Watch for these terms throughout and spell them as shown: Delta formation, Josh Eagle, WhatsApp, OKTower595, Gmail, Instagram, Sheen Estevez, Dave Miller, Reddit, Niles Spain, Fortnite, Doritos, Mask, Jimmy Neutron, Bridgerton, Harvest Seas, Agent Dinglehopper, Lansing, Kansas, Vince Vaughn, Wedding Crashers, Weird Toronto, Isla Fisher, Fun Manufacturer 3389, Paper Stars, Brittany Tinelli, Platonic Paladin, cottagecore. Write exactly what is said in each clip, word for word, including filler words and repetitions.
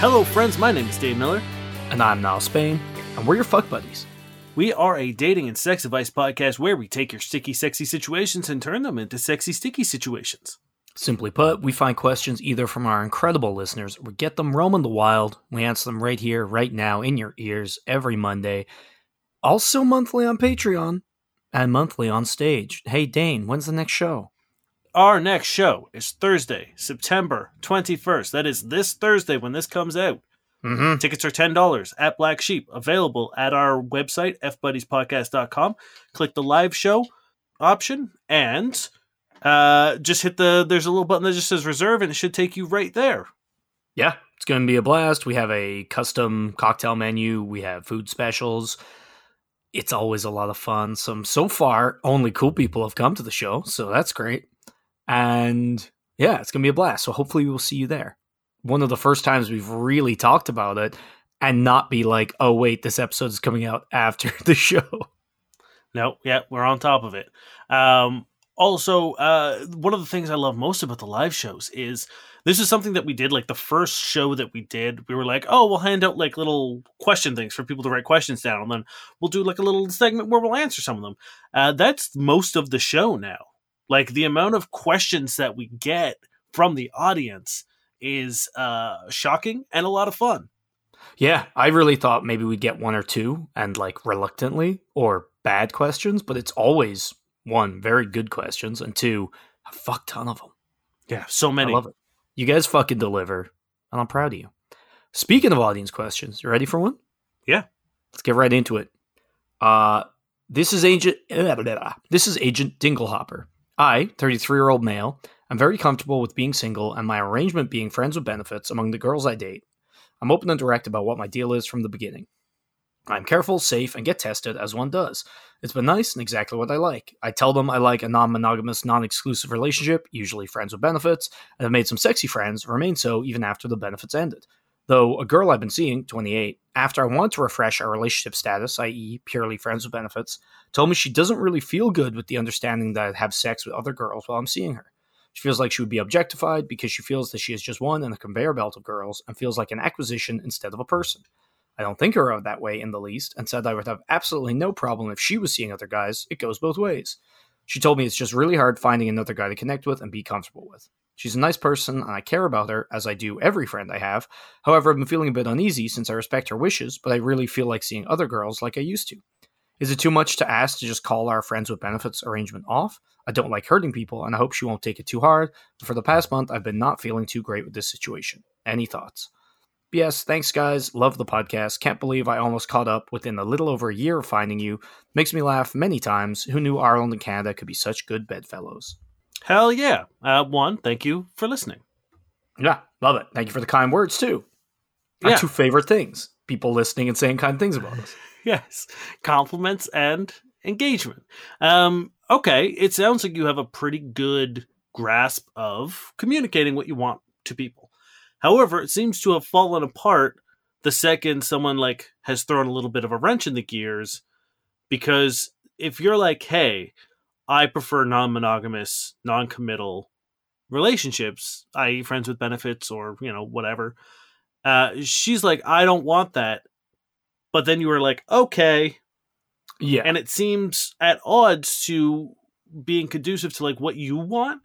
Hello friends, my name is Dave Miller. And I'm Niles Spain, and we're your fuck buddies. We are a dating and sex advice podcast where we take your sticky, sexy situations and turn them into sexy, sticky situations. Simply put, we find questions either from our incredible listeners or get them roaming the wild. We answer them right here, right now, in your ears, every Monday. Also monthly on Patreon, and monthly on stage. Hey Dane, when's the next show? Our next show is Thursday, September twenty-first. That is this Thursday when this comes out. Mm-hmm. Tickets are ten dollars at Black Sheep, available at our website, f buddies podcast dot com. Click the live show option and uh, just hit the, there's a little button that just says reserve and it should take you right there. Yeah, it's going to be a blast. We have a custom cocktail menu. We have food specials. It's always a lot of fun. Some so far, only cool people have come to the show, so that's great. And yeah, it's going to be a blast. So hopefully we'll see you there. One of the first times we've really talked about it and not be like, oh, wait, this episode is coming out after the show. No, yeah, we're on top of it. Um, also, uh, one of the things I love most about the live shows is this is something that we did, like the first show that we did, we were like, oh, we'll hand out like little question things for people to write questions down. And then we'll do like a little segment where we'll answer some of them. Uh, that's most of the show now. Like, the amount of questions that we get from the audience is uh, shocking and a lot of fun. Yeah, I really thought maybe we'd get one or two and, like, reluctantly or bad questions, but it's always, one, very good questions, and two, a fuck ton of them. Yeah, so many. I love it. You guys fucking deliver, and I'm proud of you. Speaking of audience questions, you ready for one? Yeah. Let's get right into it. Uh, this is Agent... This is Agent Dinglehopper. I, thirty-three-year-old male, am very comfortable with being single and my arrangement being friends with benefits among the girls I date. I'm open and direct about what my deal is from the beginning. I'm careful, safe, and get tested, as one does. It's been nice and exactly what I like. I tell them I like a non-monogamous, non-exclusive relationship, usually friends with benefits, and I've made some sexy friends, remain so even after the benefits ended. Though a girl I've been seeing, twenty-eight, after I wanted to refresh our relationship status, that is purely friends with benefits, told me she doesn't really feel good with the understanding that I'd have sex with other girls while I'm seeing her. She feels like she would be objectified because she feels that she is just one in a conveyor belt of girls and feels like an acquisition instead of a person. I don't think her of that way in the least and said I would have absolutely no problem if she was seeing other guys. It goes both ways. She told me it's just really hard finding another guy to connect with and be comfortable with. She's a nice person, and I care about her, as I do every friend I have. However, I've been feeling a bit uneasy since I respect her wishes, but I really feel like seeing other girls like I used to. Is it too much to ask to just call our friends with benefits arrangement off? I don't like hurting people, and I hope she won't take it too hard, but for the past month, I've been not feeling too great with this situation. Any thoughts? P S. Thanks, guys. Love the podcast. Can't believe I almost caught up within a little over a year of finding you. Makes me laugh many times. Who knew Ireland and Canada could be such good bedfellows? Hell yeah. Uh, one, thank you for listening. Yeah, love it. Thank you for the kind words, too. Our yeah. two favorite things. People listening and saying kind things about us. Yes. Compliments and engagement. Um, okay, it sounds like you have a pretty good grasp of communicating what you want to people. However, it seems to have fallen apart the second someone like has thrown a little bit of a wrench in the gears. Because if you're like, hey... I prefer non-monogamous, non-committal relationships, that is friends with benefits or, you know, whatever. Uh, she's like, I don't want that. But then you were like, okay. Yeah. And it seems at odds to being conducive to like what you want.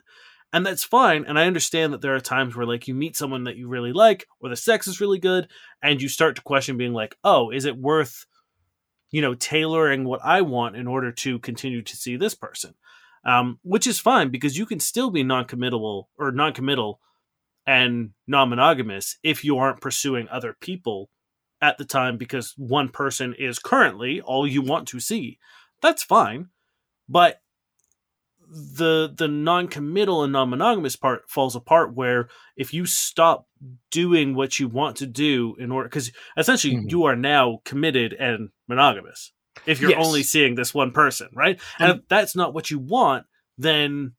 And that's fine. And I understand that there are times where like you meet someone that you really like or the sex is really good. And you start to question being like, oh, is it worth you know, tailoring what I want in order to continue to see this person, um, which is fine because you can still be non-committal or non-committal and non-monogamous if you aren't pursuing other people at the time because one person is currently all you want to see. That's fine. But the the non-committal and non-monogamous part falls apart where if you stop doing what you want to do in order, because essentially mm-hmm. you are now committed and monogamous if you're yes. only seeing this one person, right? And, and if that's not what you want, then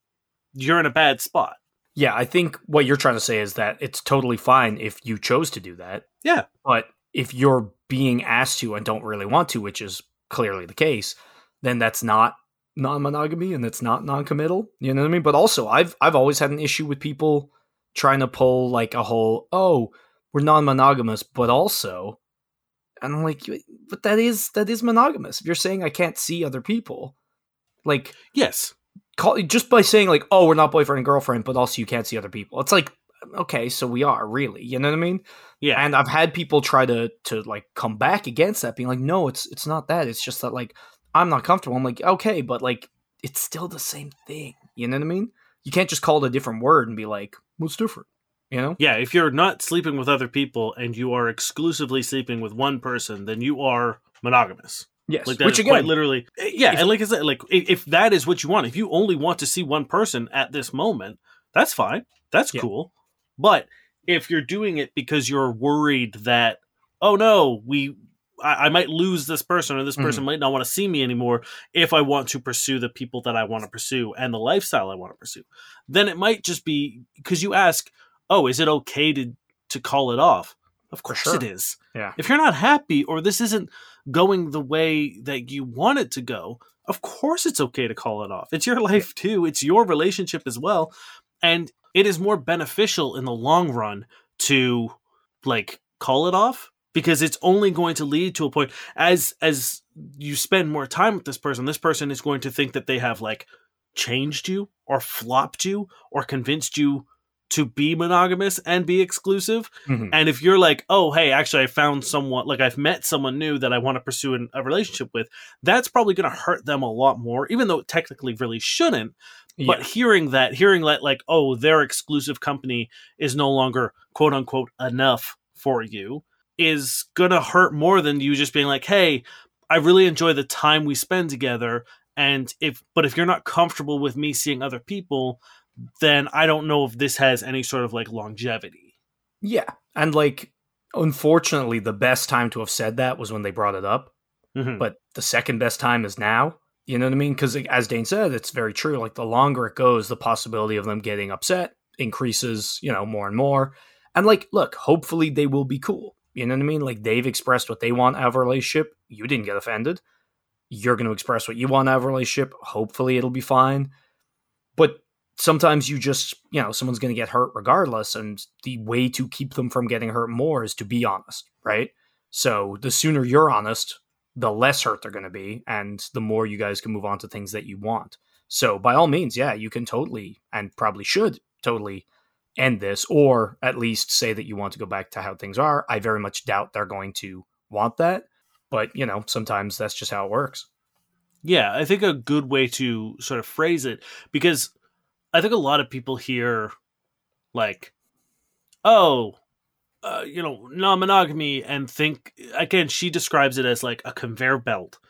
you're in a bad spot. Yeah, I think what you're trying to say is that it's totally fine if you chose to do that. Yeah. But if you're being asked to and don't really want to, which is clearly the case, then that's not non-monogamy and that's not non-committal. You know what I mean? But also, I've I've always had an issue with people trying to pull like a whole, oh, we're non-monogamous, but also, and I'm like, but that is that is monogamous. If you're saying I can't see other people, like, yes. Call, just by saying like, oh, we're not boyfriend and girlfriend, but also you can't see other people. It's like, okay, so we are really, you know what I mean? Yeah. And I've had people try to, to like come back against that, being like, no, it's, it's not that. It's just that like, I'm not comfortable. I'm like, okay, but like, it's still the same thing. You know what I mean? You can't just call it a different word and be like, what's different? You know? Yeah. If you're not sleeping with other people and you are exclusively sleeping with one person, then you are monogamous. Yes, like which again, quite literally, yeah, if, and like I said, like if that is what you want, if you only want to see one person at this moment, that's fine, that's yeah. cool. But if you're doing it because you're worried that, oh no, we, I, I might lose this person, or this person mm-hmm. might not want to see me anymore, if I want to pursue the people that I want to pursue and the lifestyle I want to pursue, then it might just be because you ask, oh, is it okay to to call it off? Of course sure. it is. Yeah. If you're not happy or this isn't going the way that you want it to go, of course it's okay to call it off. It's your life yeah. too. It's your relationship as well. And it is more beneficial in the long run to like call it off, because it's only going to lead to a point as as you spend more time with this person, this person is going to think that they have like changed you or flopped you or convinced you to be monogamous and be exclusive. Mm-hmm. And if you're like, oh, hey, actually I found someone, like I've met someone new that I want to pursue an, a relationship with, that's probably going to hurt them a lot more, even though it technically really shouldn't. Yeah. But hearing that, hearing that like, oh, their exclusive company is no longer quote unquote enough for you is going to hurt more than you just being like, hey, I really enjoy the time we spend together. And if, but if you're not comfortable with me seeing other people, then I don't know if this has any sort of like longevity. Yeah. And like, unfortunately, the best time to have said that was when they brought it up. Mm-hmm. But the second best time is now. You know what I mean? Because as Dane said, it's very true. Like the longer it goes, the possibility of them getting upset increases, you know, more and more. And like, look, hopefully they will be cool. You know what I mean? Like they've expressed what they want out of a relationship. You didn't get offended. You're going to express what you want out of a relationship. Hopefully it'll be fine. But sometimes you just, you know, someone's going to get hurt regardless. And the way to keep them from getting hurt more is to be honest, right? So the sooner you're honest, the less hurt they're going to be. And the more you guys can move on to things that you want. So by all means, yeah, you can totally, and probably should totally end this, or at least say that you want to go back to how things are. I very much doubt they're going to want that, but you know, sometimes that's just how it works. Yeah. I think a good way to sort of phrase it, because I think a lot of people hear like, oh, uh, you know, non-monogamy, and think, again, she describes it as like a conveyor belt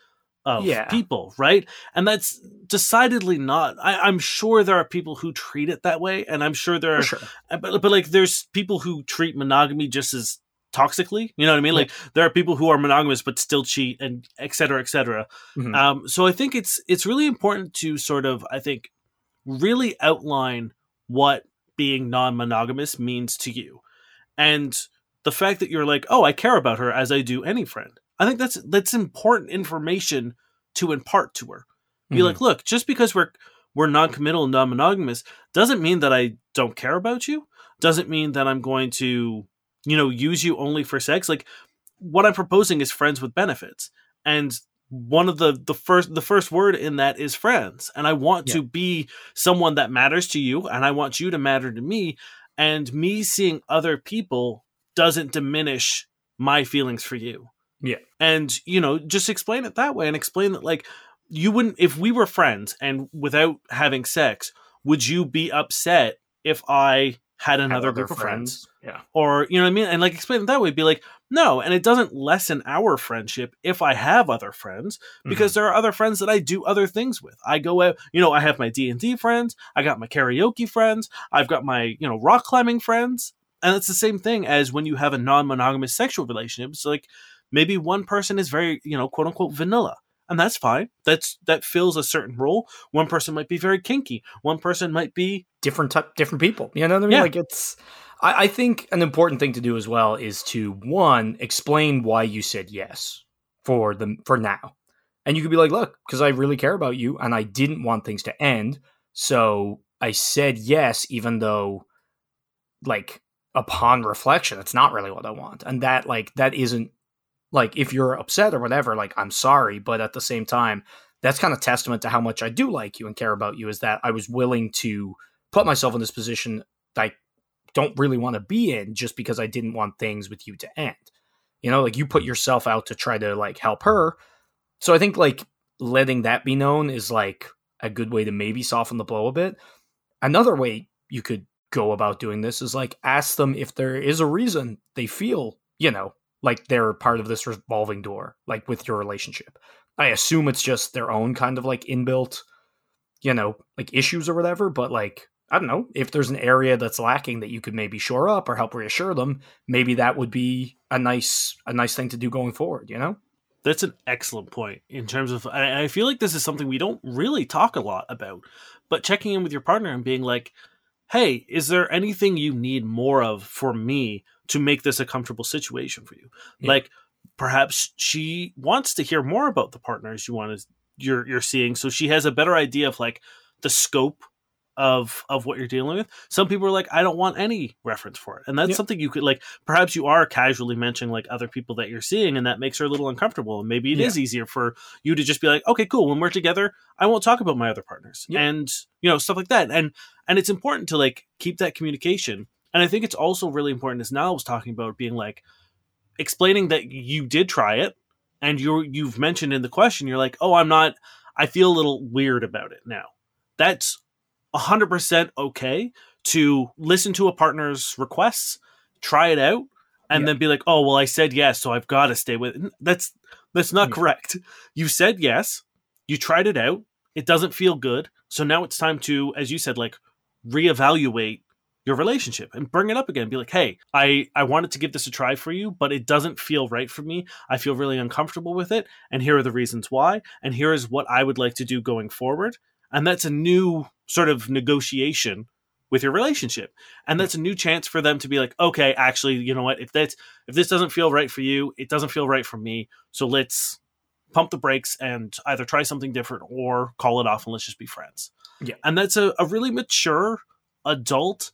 of yeah. people, right? And that's decidedly not, I, I'm sure there are people who treat it that way, and I'm sure there are, sure. But, but like there's people who treat monogamy just as toxically, you know what I mean? Like there are people who are monogamous but still cheat, and et cetera, et cetera. Mm-hmm. Um, so I think it's it's really important to sort of, I think, really outline what being non-monogamous means to you. And the fact that you're like, oh, I care about her as I do any friend. I think that's that's important information to impart to her. Be mm-hmm. like, look, just because we're we're non-committal and non-monogamous doesn't mean that I don't care about you. Doesn't mean that I'm going to, you know, use you only for sex. Like what I'm proposing is friends with benefits. And one of the, the first, the first word in that is friends. And I want yeah. to be someone that matters to you, and I want you to matter to me, and me seeing other people doesn't diminish my feelings for you. Yeah. And, you know, just explain it that way, and explain that like you wouldn't, if we were friends and without having sex, would you be upset if I had another group of friends? Yeah. Or, you know what I mean? And like explain it that way, be like, no, and it doesn't lessen our friendship if I have other friends, because mm-hmm. there are other friends that I do other things with. I go out, you know, I have my D and D friends, I got my karaoke friends, I've got my, you know, rock climbing friends. And it's the same thing as when you have a non-monogamous sexual relationship. So like maybe one person is very, you know, quote unquote vanilla. And that's fine. That's that fills a certain role. One person might be very kinky. One person might be different type, different people. You know what I mean? Yeah. Like it's, I, I think an important thing to do as well is to, one, explain why you said yes for the for now. And you could be like, look, because I really care about you and I didn't want things to end. So I said yes, even though, like, upon reflection, it's not really what I want. And that, like, that isn't, like, if you're upset or whatever, like, I'm sorry. But at the same time, that's kind of testament to how much I do like you and care about you, is that I was willing to put myself in this position that I don't really want to be in just because I didn't want things with you to end. You know, like, you put yourself out to try to, like, help her. So I think, like, letting that be known is, like, a good way to maybe soften the blow a bit. Another way you could go about doing this is, like, ask them if there is a reason they feel, you know, like they're part of this revolving door, like with your relationship. I assume it's just their own kind of, like, inbuilt, you know, like, issues or whatever. But, like, I don't know, if there's an area that's lacking that you could maybe shore up or help reassure them, maybe that would be a nice, a nice thing to do going forward, you know? That's an excellent point in terms of, I feel like this is something we don't really talk a lot about, but checking in with your partner and being like, hey, is there anything you need more of for me to make this a comfortable situation for you? Yeah. Like, perhaps she wants to hear more about the partners you want to, you're, you're seeing. So she has a better idea of, like, the scope of of what you're dealing with. Some people are like, I don't want any reference for it, and that's yep. something you could, like, perhaps you are casually mentioning, like, other people that you're seeing, and that makes her a little uncomfortable, and maybe it yeah. is easier for you to just be like, okay, cool, when we're together I won't talk about my other partners yep. and, you know, stuff like that. And and it's important to, like, keep that communication. And I think it's also really important, as Niall was talking about, being like, explaining that you did try it and you you've mentioned in the question, you're like, oh, I'm not, I feel a little weird about it now. That's one hundred percent okay to listen to a partner's requests, try it out, and yeah. then be like, oh, well, I said yes, so I've got to stay with it. That's, that's not yeah. correct. You said yes. You tried it out. It doesn't feel good. So now it's time to, as you said, like, reevaluate your relationship and bring it up again. Be like, hey, I, I wanted to give this a try for you, but it doesn't feel right for me. I feel really uncomfortable with it. And here are the reasons why. And here is what I would like to do going forward. And that's a new sort of negotiation with your relationship. And that's a new chance for them to be like, okay, actually, you know what? If that's, if this doesn't feel right for you, it doesn't feel right for me. So let's pump the brakes and either try something different or call it off and let's just be friends. Yeah. And that's a, a really mature, adult,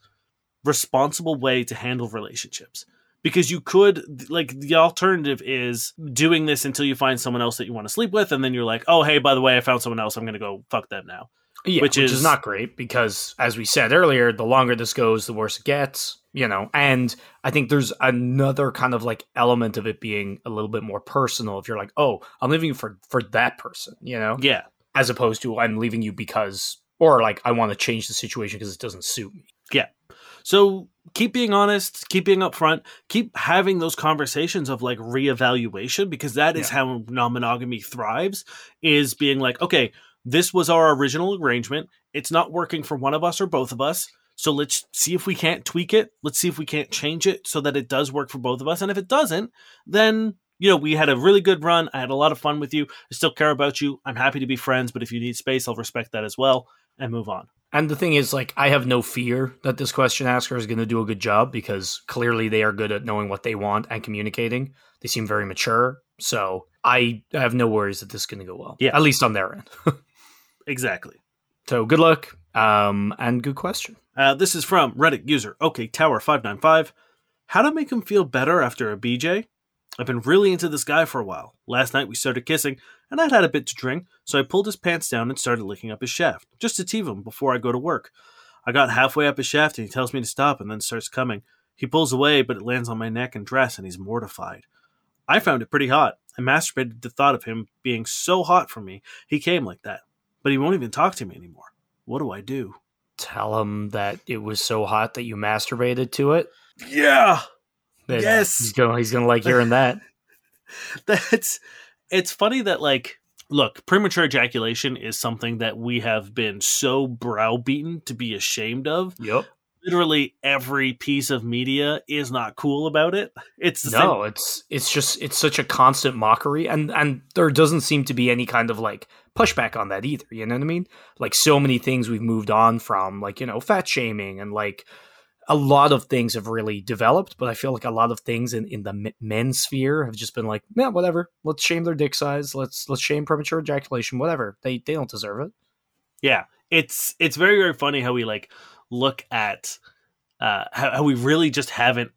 responsible way to handle relationships. Because you could, like, the alternative is doing this until you find someone else that you want to sleep with. And then you're like, oh, hey, by the way, I found someone else. I'm going to go fuck them now. Yeah, which, which is, is not great because, as we said earlier, the longer this goes, the worse it gets, you know. And I think there's another kind of, like, element of it being a little bit more personal. If you're like, oh, I'm leaving for, for that person, you know. Yeah. As opposed to I'm leaving you because, or, like, I want to change the situation because it doesn't suit me. Yeah. So keep being honest, keep being upfront, keep having those conversations of, like, reevaluation, because that is yeah. how non-monogamy thrives, is being like, okay, this was our original arrangement. It's not working for one of us or both of us. So let's see if we can't tweak it. Let's see if we can't change it so that it does work for both of us. And if it doesn't, then, you know, we had a really good run. I had a lot of fun with you. I still care about you. I'm happy to be friends, but if you need space, I'll respect that as well and move on. And the thing is, like, I have no fear that this question asker is going to do a good job, because clearly they are good at knowing what they want and communicating. They seem very mature. So I have no worries that this is going to go well. Yeah. At least on their end. Exactly. So good luck. Um, and good question. Uh, this is from Reddit user O K Tower five nine five. How to make him feel better after a B J? I've been really into this guy for a while. Last night we started kissing, and I'd had a bit to drink, so I pulled his pants down and started licking up his shaft, just to tease him before I go to work. I got halfway up his shaft, and he tells me to stop and then starts coming. He pulls away, but it lands on my neck and dress, and he's mortified. I found it pretty hot. I masturbated at the thought of him being so hot for me. He came like that, but he won't even talk to me anymore. What do I do? Tell him that it was so hot that you masturbated to it? Yeah! That yes, he's gonna he's gonna like hearing that. That's it's funny that, like, look, premature ejaculation is something that we have been so browbeaten to be ashamed of. Yep. literally every piece of media is not cool about it. It's the no, same. it's it's just it's such a constant mockery, and and there doesn't seem to be any kind of like pushback on that either. You know what I mean? Like so many things we've moved on from, like you know, fat shaming, and like a lot of things have really developed. But I feel like a lot of things in in the men's sphere have just been like, yeah, whatever. Let's shame their dick size. Let's let's shame premature ejaculation. Whatever. They they don't deserve it. Yeah, it's it's very very funny how we like. look at uh, how we really just haven't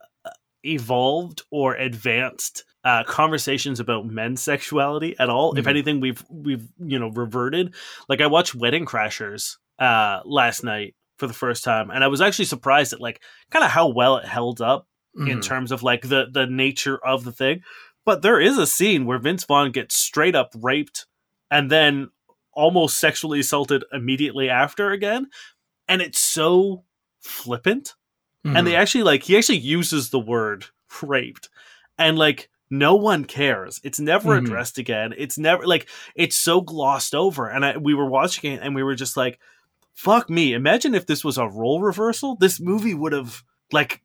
evolved or advanced uh, conversations about men's sexuality at all. Mm-hmm. If anything, we've, we've, you know, reverted. Like I watched Wedding Crashers uh, last night for the first time. And I was actually surprised at like kind of how well it held up mm-hmm. in terms of like the, the nature of the thing. But there is a scene where Vince Vaughn gets straight up raped and then almost sexually assaulted immediately after again. And it's so flippant. Mm-hmm. And they actually like, he actually uses the word raped and like, no one cares. It's never mm-hmm. addressed again. It's never like, it's so glossed over. And I, we were watching it and we were just like, fuck me. Imagine if this was a role reversal, this movie would have like,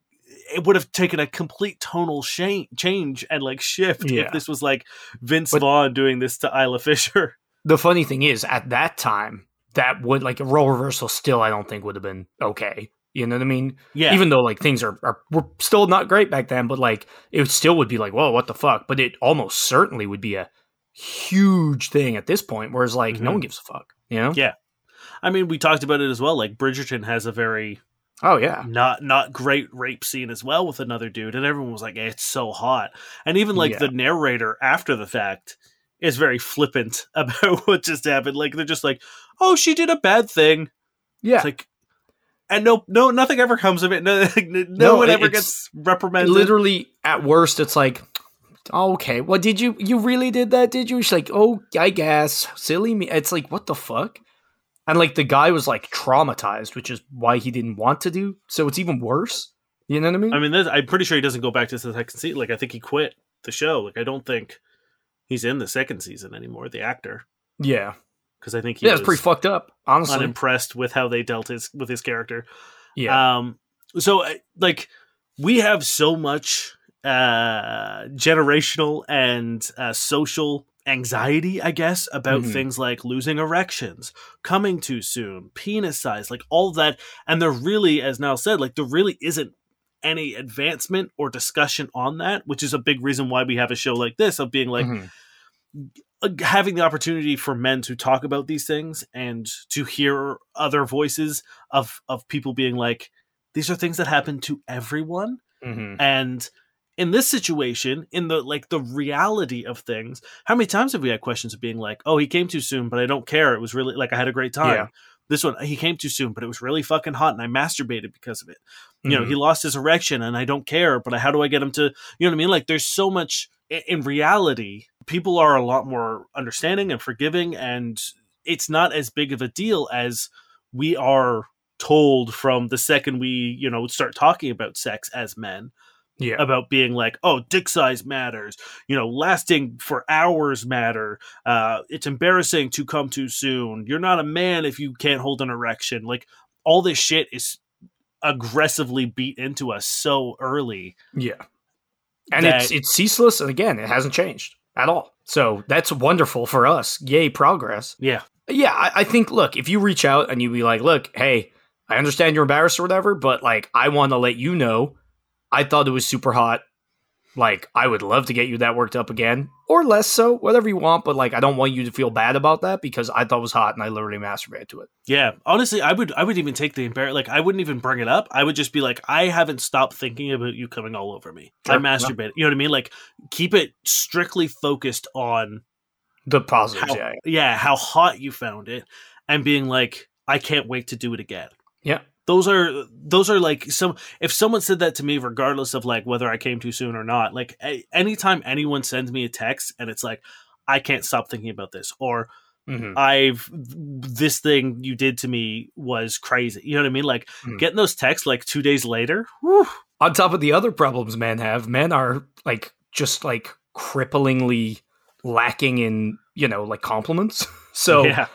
it would have taken a complete tonal sh- change and like shift. Yeah. If this was like Vince but Vaughn doing this to Isla Fisher. The funny thing is at that time, that would like a role reversal still, I don't think would have been okay. You know what I mean? Yeah. Even though like things are, are were still not great back then, but like it still would be like, whoa, what the fuck? But it almost certainly would be a huge thing at this point. Whereas like mm-hmm. no one gives a fuck, you know? Yeah. I mean, we talked about it as well. Like Bridgerton has a very, oh yeah, not, not great rape scene as well with another dude. And everyone was like, hey, it's so hot. And even like yeah. the narrator after the fact is very flippant about what just happened. Like they're just like, oh, she did a bad thing. Yeah. It's like, and no, no, nothing ever comes of it. No, no, no one ever gets reprimanded. Literally at worst, it's like, oh, okay, well, did you, you really did that? Did you? She's like, oh, I guess silly me. It's like, what the fuck? And like the guy was like traumatized, which is why he didn't want to do. So it's even worse. You know what I mean? I mean, I'm pretty sure he doesn't go back to the second season. Like I think he quit the show. Like I don't think he's in the second season anymore. The actor. Yeah. Because I think he yeah, was pretty fucked up, honestly. Unimpressed with how they dealt his with his character. Yeah. Um, so, like, we have so much uh, generational and uh, social anxiety, I guess, about mm-hmm. things like losing erections, coming too soon, penis size, like all that. And there really, as Niles said, like there really isn't any advancement or discussion on that, which is a big reason why we have a show like this of being like, mm-hmm. having the opportunity for men to talk about these things and to hear other voices of, of people being like, these are things that happen to everyone. Mm-hmm. And in this situation, in the, like the reality of things, how many times have we had questions of being like, oh, he came too soon, but I don't care. It was really like, I had a great time. Yeah. This one, he came too soon, but it was really fucking hot and I masturbated because of it. Mm-hmm. You know, he lost his erection and I don't care, but how do I get him to, you know what I mean? Like there's so much in reality, people are a lot more understanding and forgiving, and it's not as big of a deal as we are told from the second we, you know, start talking about sex as men. Yeah. About being like, oh, dick size matters, you know, lasting for hours matter. Uh, it's embarrassing to come too soon. You're not a man if you can't hold an erection. Like all this shit is aggressively beat into us so early. Yeah. And that- it's it's ceaseless. And again, it hasn't changed at all. So that's wonderful for us. Yay, progress. Yeah. Yeah. I, I think, look, if you reach out and you be like, look, hey, I understand you're embarrassed or whatever, but like, I want to let you know, I thought it was super hot. Like, I would love to get you that worked up again or less so, whatever you want. But like, I don't want you to feel bad about that because I thought it was hot and I literally masturbated to it. Yeah. Honestly, I would, I would even take the embarrassment. Like, I wouldn't even bring it up. I would just be like, I haven't stopped thinking about you coming all over me. Sure. I masturbated. No. You know what I mean? Like, keep it strictly focused on the positives. How, yeah. yeah. How hot you found it and being like, I can't wait to do it again. Yeah. Those are those are like some if someone said that to me, regardless of like whether I came too soon or not, like a, anytime anyone sends me a text and it's like, I can't stop thinking about this, or mm-hmm. I've this thing you did to me was crazy. You know what I mean? Like mm-hmm. getting those texts like two days later. Whew. On top of the other problems men have, men are like just like cripplingly lacking in, you know, like compliments. So yeah.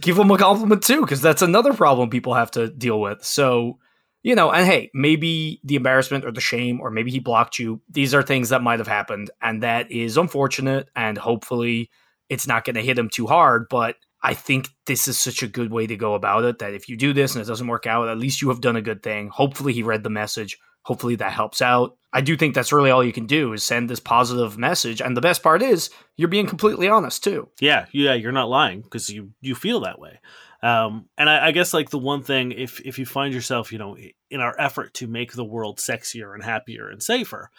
Give them a compliment too, because that's another problem people have to deal with. So you know, and hey, maybe the embarrassment or the shame, or maybe he blocked you. These are things that might have happened, and that is unfortunate. And hopefully it's not going to hit him too hard. But I think this is such a good way to go about it, that if you do this and it doesn't work out, at least you have done a good thing. Hopefully he read the message. Hopefully that helps out. I do think that's really all you can do, is send this positive message. And the best part is you're being completely honest too. Yeah. Yeah. You're not lying, because you, you feel that way. Um, and I, I guess like the one thing, if, if you find yourself, you know, in our effort to make the world sexier and happier and safer,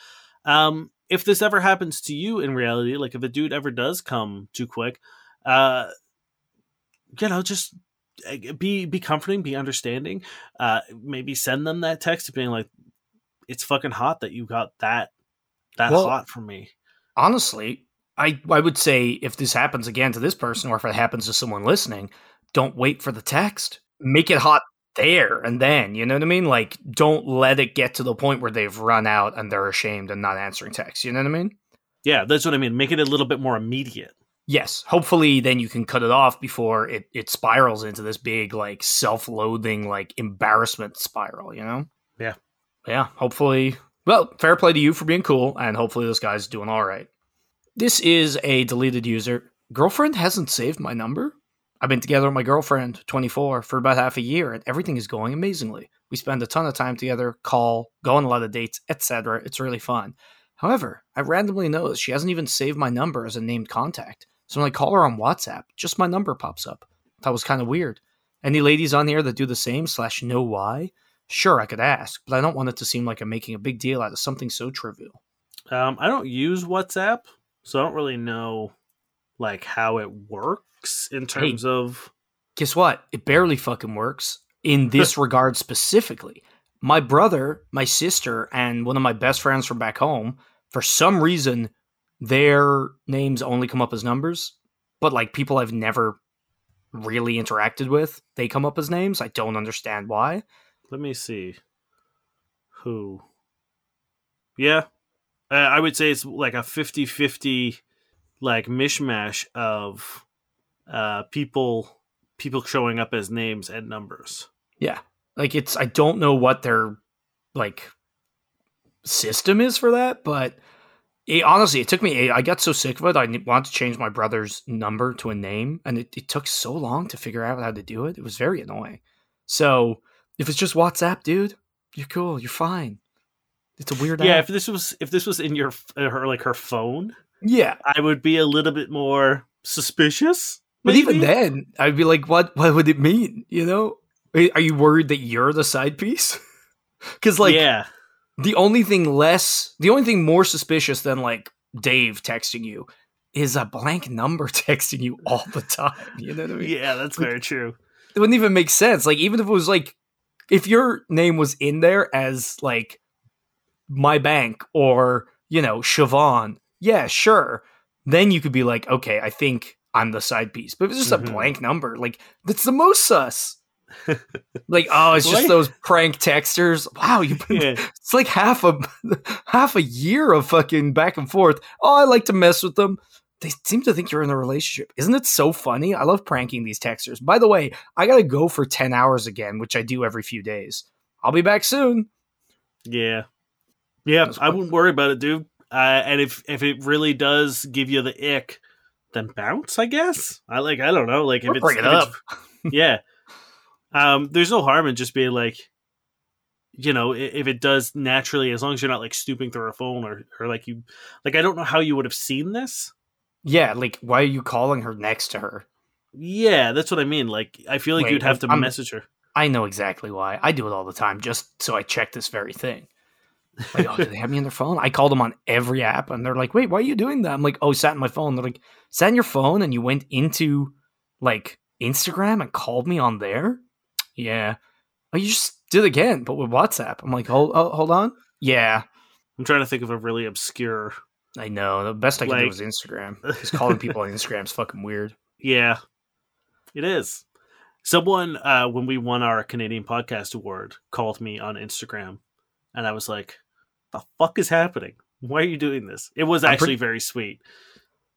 um, if this ever happens to you in reality, like if a dude ever does come too quick, uh, you know, just be, be comforting, be understanding, uh, maybe send them that text of being like, it's fucking hot that you got that, that well, hot for me. Honestly, I, I would say if this happens again to this person, or if it happens to someone listening, don't wait for the text. Make it hot there and then, you know what I mean? Like, don't let it get to the point where they've run out and they're ashamed and not answering texts. You know what I mean? Yeah, that's what I mean. Make it a little bit more immediate. Yes. Hopefully then you can cut it off before it, it spirals into this big, like, self-loathing, like, embarrassment spiral, you know? Yeah. Yeah. Hopefully. Well, fair play to you for being cool. And hopefully this guy's doing all right. This is a deleted user. Girlfriend hasn't saved my number. I've been together with my girlfriend, twenty-four, for about half a year, and everything is going amazingly. We spend a ton of time together, call, go on a lot of dates, et cetera. It's really fun. However, I randomly noticed she hasn't even saved my number as a named contact. So when I call her on WhatsApp, just my number pops up. That was kind of weird. Any ladies on here that do the same slash know why? Sure, I could ask, but I don't want it to seem like I'm making a big deal out of something so trivial. Um, I don't use WhatsApp, so I don't really know like how it works. In terms hey, of guess what? It barely fucking works in this regard specifically. My brother, my sister, and one of my best friends from back home, for some reason, their names only come up as numbers, but like people I've never really interacted with, they come up as names. I don't understand why. Let me see who. Yeah. Uh, I would say it's like a fifty-fifty like mishmash of uh people people showing up as names and numbers. Yeah, like it's I don't know what their like system is for that, but it, honestly it took me I got so sick of it I wanted to change my brother's number to a name, and it, it took so long to figure out how to do it. It was very annoying. So if it's just WhatsApp, dude, you're cool, you're fine. It's a weird yeah app. if this was if this was in your her like her phone, yeah, I would be a little bit more suspicious. Maybe? But even then, I'd be like, what What would it mean? You know? Are you worried that you're the side piece? Because, like, yeah. the only thing less, the only thing more suspicious than, like, Dave texting you is a blank number texting you all the time. You know what I mean? Yeah, that's like, very true. It wouldn't even make sense. Like, even if it was, like, if your name was in there as, like, my bank or, you know, Siobhan, yeah, sure. Then you could be like, okay, I think I'm the side piece. But if it's just mm-hmm. a blank number, like, that's the most sus. Like, oh, it's just those prank texters. Wow, you've been, yeah. It's like half a half a year of fucking back and forth. Oh, I like to mess with them. They seem to think you're in a relationship. Isn't it so funny? I love pranking these texters. By the way, I got to go for ten hours again, which I do every few days. I'll be back soon. Yeah. Yeah, I wouldn't worry about it, dude. Uh, and if, if it really does give you the ick, then bounce, I guess. I like, I don't know. Like, if it's, bring it if up. It's, yeah. Um, there's no harm in just being like, you know, if it does naturally, as long as you're not like stooping through a phone or, or like you, like, I don't know how you would have seen this. Yeah. Like, why are you calling her next to her? Yeah. That's what I mean. Like, I feel like Wait, you'd have to I'm, message her. I know exactly why. I do it all the time just so I check this very thing. Like, oh, do they have me on their phone? I called them on every app, and they're like, wait, why are you doing that? I'm like, oh, sat in my phone. They're like, sat in your phone, and you went into, like, Instagram and called me on there? Yeah. Oh, you just did again, but with WhatsApp. I'm like, hold oh, hold on? Yeah. I'm trying to think of a really obscure... I know. The best I can like... do is Instagram. Because calling people on Instagram is fucking weird. Yeah. It is. Someone, uh, when we won our Canadian Podcast Award, called me on Instagram, and I was like, the fuck is happening? Why are you doing this? It was actually pre- very sweet.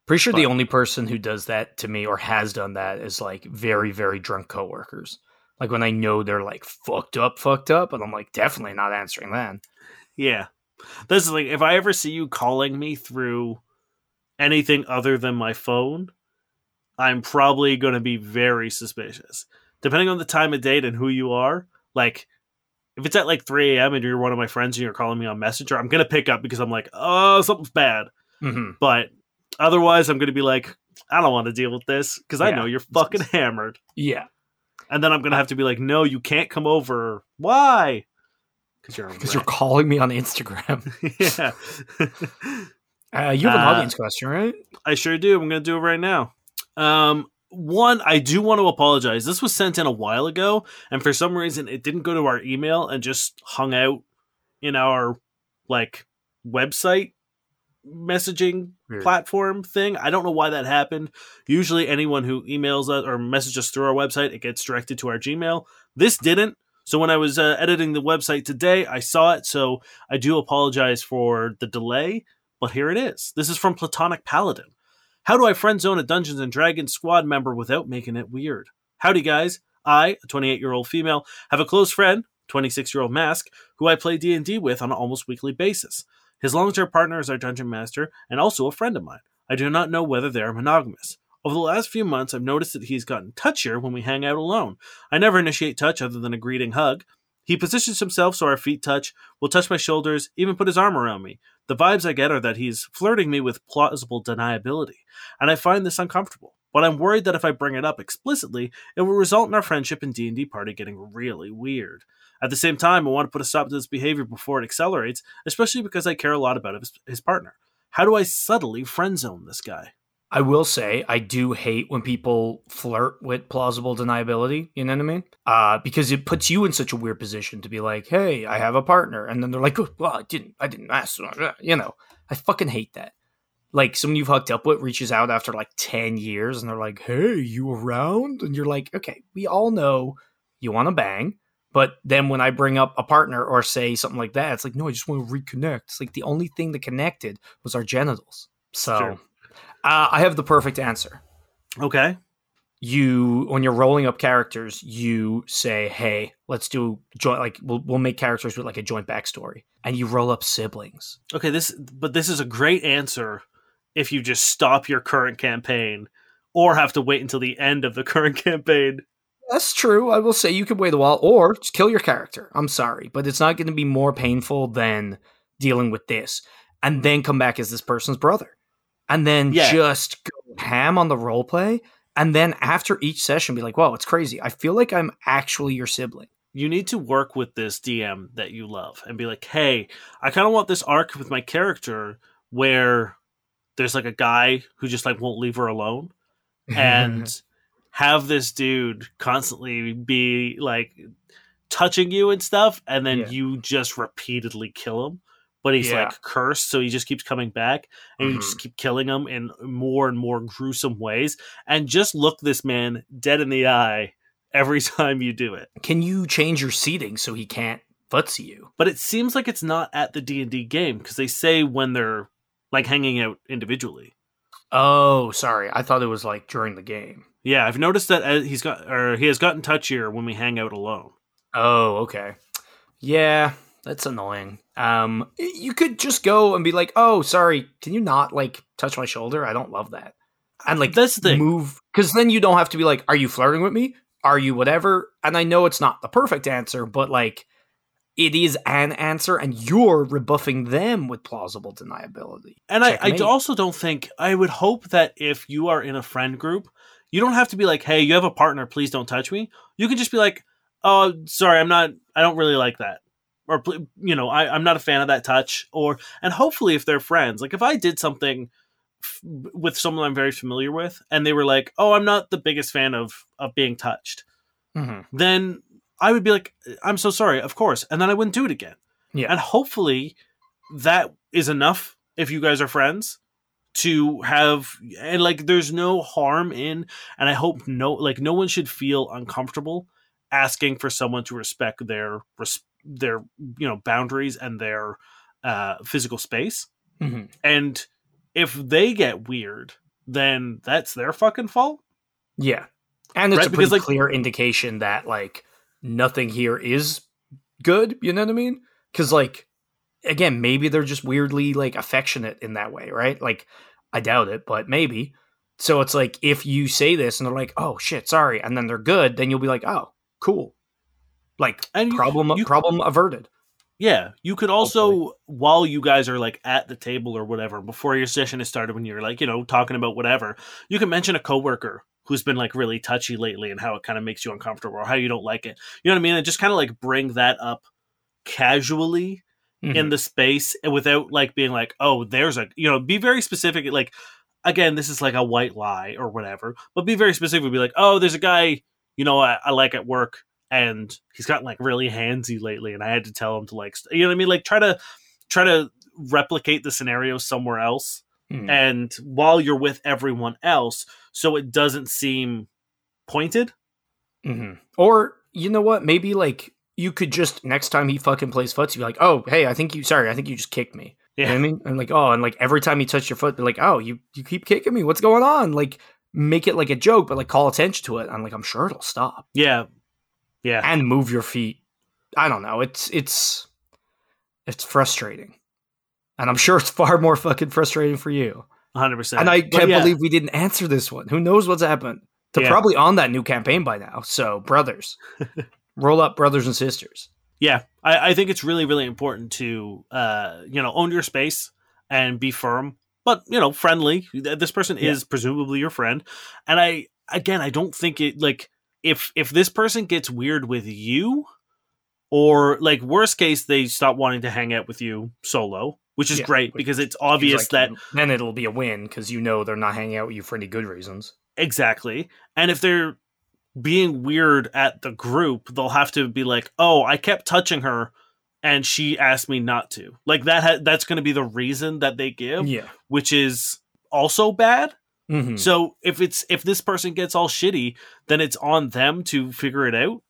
Pretty sure but. The only person who does that to me or has done that is like very, very drunk coworkers Like when I know they're like fucked up, fucked up, and I'm like, definitely not answering then. Yeah. This is like, if I ever see you calling me through anything other than my phone, I'm probably going to be very suspicious. Depending on the time of date and who you are, like if it's at like three a.m. and you're one of my friends and you're calling me on Messenger, I'm going to pick up because I'm like, oh, something's bad. Mm-hmm. But otherwise, I'm going to be like, I don't want to deal with this because I yeah. know you're fucking hammered. Yeah. And then I'm going to have to be like, no, you can't come over. Why? Because you're, you're calling me on Instagram. Yeah. uh, you have an uh, audience question, right? I sure do. I'm going to do it right now. Um, one, I do want to apologize. This was sent in a while ago, and for some reason it didn't go to our email and just hung out in our like website messaging Weird. platform thing. I don't know why that happened. Usually anyone who emails us or messages us through our website, it gets directed to our Gmail. This didn't. So when I was uh, editing the website today, I saw it. So I do apologize for the delay, but here it is. This is from Platonic Paladin. How do I friend zone a Dungeons and Dragons squad member without making it weird? Howdy, guys. I, a twenty-eight-year-old female, have a close friend, twenty-six-year-old Mask, who I play D and D with on an almost weekly basis. His long-term partner is our dungeon master and also a friend of mine. I do not know whether they are monogamous. Over the last few months, I've noticed that he's gotten touchier when we hang out alone. I never initiate touch other than a greeting hug. He positions himself so our feet touch, will touch my shoulders, even put his arm around me. The vibes I get are that he's flirting me with plausible deniability, and I find this uncomfortable. But I'm worried that if I bring it up explicitly, it will result in our friendship and D and D party getting really weird. At the same time, I want to put a stop to this behavior before it accelerates, especially because I care a lot about his, his partner. How do I subtly friend zone this guy? I will say I do hate when people flirt with plausible deniability, you know what I mean? Uh, because it puts you in such a weird position to be like, hey, I have a partner. And then they're like, oh, well, I didn't, I didn't ask. You know, I fucking hate that. Like someone you've hooked up with reaches out after like ten years and they're like, hey, you around? And you're like, okay, we all know you want to bang. But then when I bring up a partner or say something like that, it's like, no, I just want to reconnect. It's like the only thing that connected was our genitals. So... Sure. Uh, I have the perfect answer. Okay. You, when you're rolling up characters, you say, hey, let's do joint, like we'll, we'll make characters with like a joint backstory, and you roll up siblings. Okay. This, but this is a great answer. If you just stop your current campaign or have to wait until the end of the current campaign. That's true. I will say you could wait a while or just kill your character. I'm sorry, but it's not going to be more painful than dealing with this and then come back as this person's brother. And then yeah. just go ham on the role play. And then after each session, be like, wow, it's crazy. I feel like I'm actually your sibling. You need to work with this D M that you love and be like, hey, I kind of want this arc with my character where there's like a guy who just like won't leave her alone and have this dude constantly be like touching you and stuff. And then yeah. you just repeatedly kill him. But he's yeah. like cursed, so he just keeps coming back, and mm-hmm. you just keep killing him in more and more gruesome ways. And just look this man dead in the eye every time you do it. Can you change your seating so he can't futz you? But it seems like it's not at the D and D game because they say when they're like hanging out individually. Oh, sorry, I thought it was like during the game. Yeah, I've noticed that he's got or he has gotten touchier when we hang out alone. Oh, okay, yeah. That's annoying. Um, you could just go and be like, oh, sorry, can you not like touch my shoulder? I don't love that. And like this thing. Move. Because then you don't have to be like, are you flirting with me? Are you whatever? And I know it's not the perfect answer, but like it is an answer and you're rebuffing them with plausible deniability. And I, I also don't think, I would hope that if you are in a friend group, you don't have to be like, hey, you have a partner, please don't touch me. You can just be like, oh, sorry, I'm not, I don't really like that. Or, you know, I, I'm not a fan of that touch. Or, and hopefully if they're friends, like if I did something f- with someone I'm very familiar with and they were like, oh, I'm not the biggest fan of, of being touched, mm-hmm. then I would be like, I'm so sorry, of course. And then I wouldn't do it again. Yeah. And hopefully that is enough if you guys are friends to have, and like, there's no harm in, and I hope no, like no one should feel uncomfortable asking for someone to respect their resp- their, you know, boundaries and their uh, physical space. Mm-hmm. And if they get weird, then that's their fucking fault. Yeah. And it's right? a pretty because, like, clear indication that like nothing here is good. You know what I mean? Because, like, again, maybe they're just weirdly, like, affectionate in that way, right? Like, I doubt it, but maybe. So it's like, if you say this and they're like, oh, shit, sorry, and then they're good, then you'll be like, oh, cool. Like, and problem you, you, problem averted. Yeah. You could also, hopefully, while you guys are, like, at the table or whatever, before your session is started, when you're, like, you know, talking about whatever, you can mention a coworker who's been, like, really touchy lately and how it kind of makes you uncomfortable or how you don't like it. You know what I mean? And just kind of, like, bring that up casually mm-hmm. in the space and without, like, being like, oh, there's a, you know, be very specific. Like, again, this is like a white lie or whatever, but be very specific. Be like, oh, there's a guy, you know, I, I like at work, and he's gotten, like, really handsy lately, and I had to tell him to, like, st-. you know what I mean? Like, try to try to replicate the scenario somewhere else. Mm. And while you're with everyone else, so it doesn't seem pointed. Mm-hmm. Or, you know what? Maybe, like, you could just, next time he fucking plays footsie, be like, oh, hey, I think you, sorry, I think you just kicked me. Yeah. You know what I mean? And, like, oh, and, like, every time you touch your foot, they're like, oh, you, you keep kicking me. What's going on? Like, make it like a joke, but, like, call attention to it. I'm like, I'm sure it'll stop. Yeah. Yeah. And move your feet. I don't know. It's, it's, it's frustrating. And I'm sure it's far more fucking frustrating for you. one hundred percent. And I can't yeah. believe we didn't answer this one. Who knows what's happened? They're yeah. probably on that new campaign by now. So, brothers, roll up, brothers and sisters. Yeah. I, I think it's really, really important to, uh, you know, own your space and be firm, but, you know, friendly. This person yeah. is presumably your friend. And I, again, I don't think it, like, If if this person gets weird with you, or, like, worst case, they stop wanting to hang out with you solo, which is yeah, great which because it's obvious, like, that then it'll be a win because, you know, they're not hanging out with you for any good reasons. Exactly. And if they're being weird at the group, they'll have to be like, oh, I kept touching her and she asked me not to. Like, that ha- that's going to be the reason that they give, yeah. which is also bad. Mm-hmm. So if it's if this person gets all shitty, then it's on them to figure it out.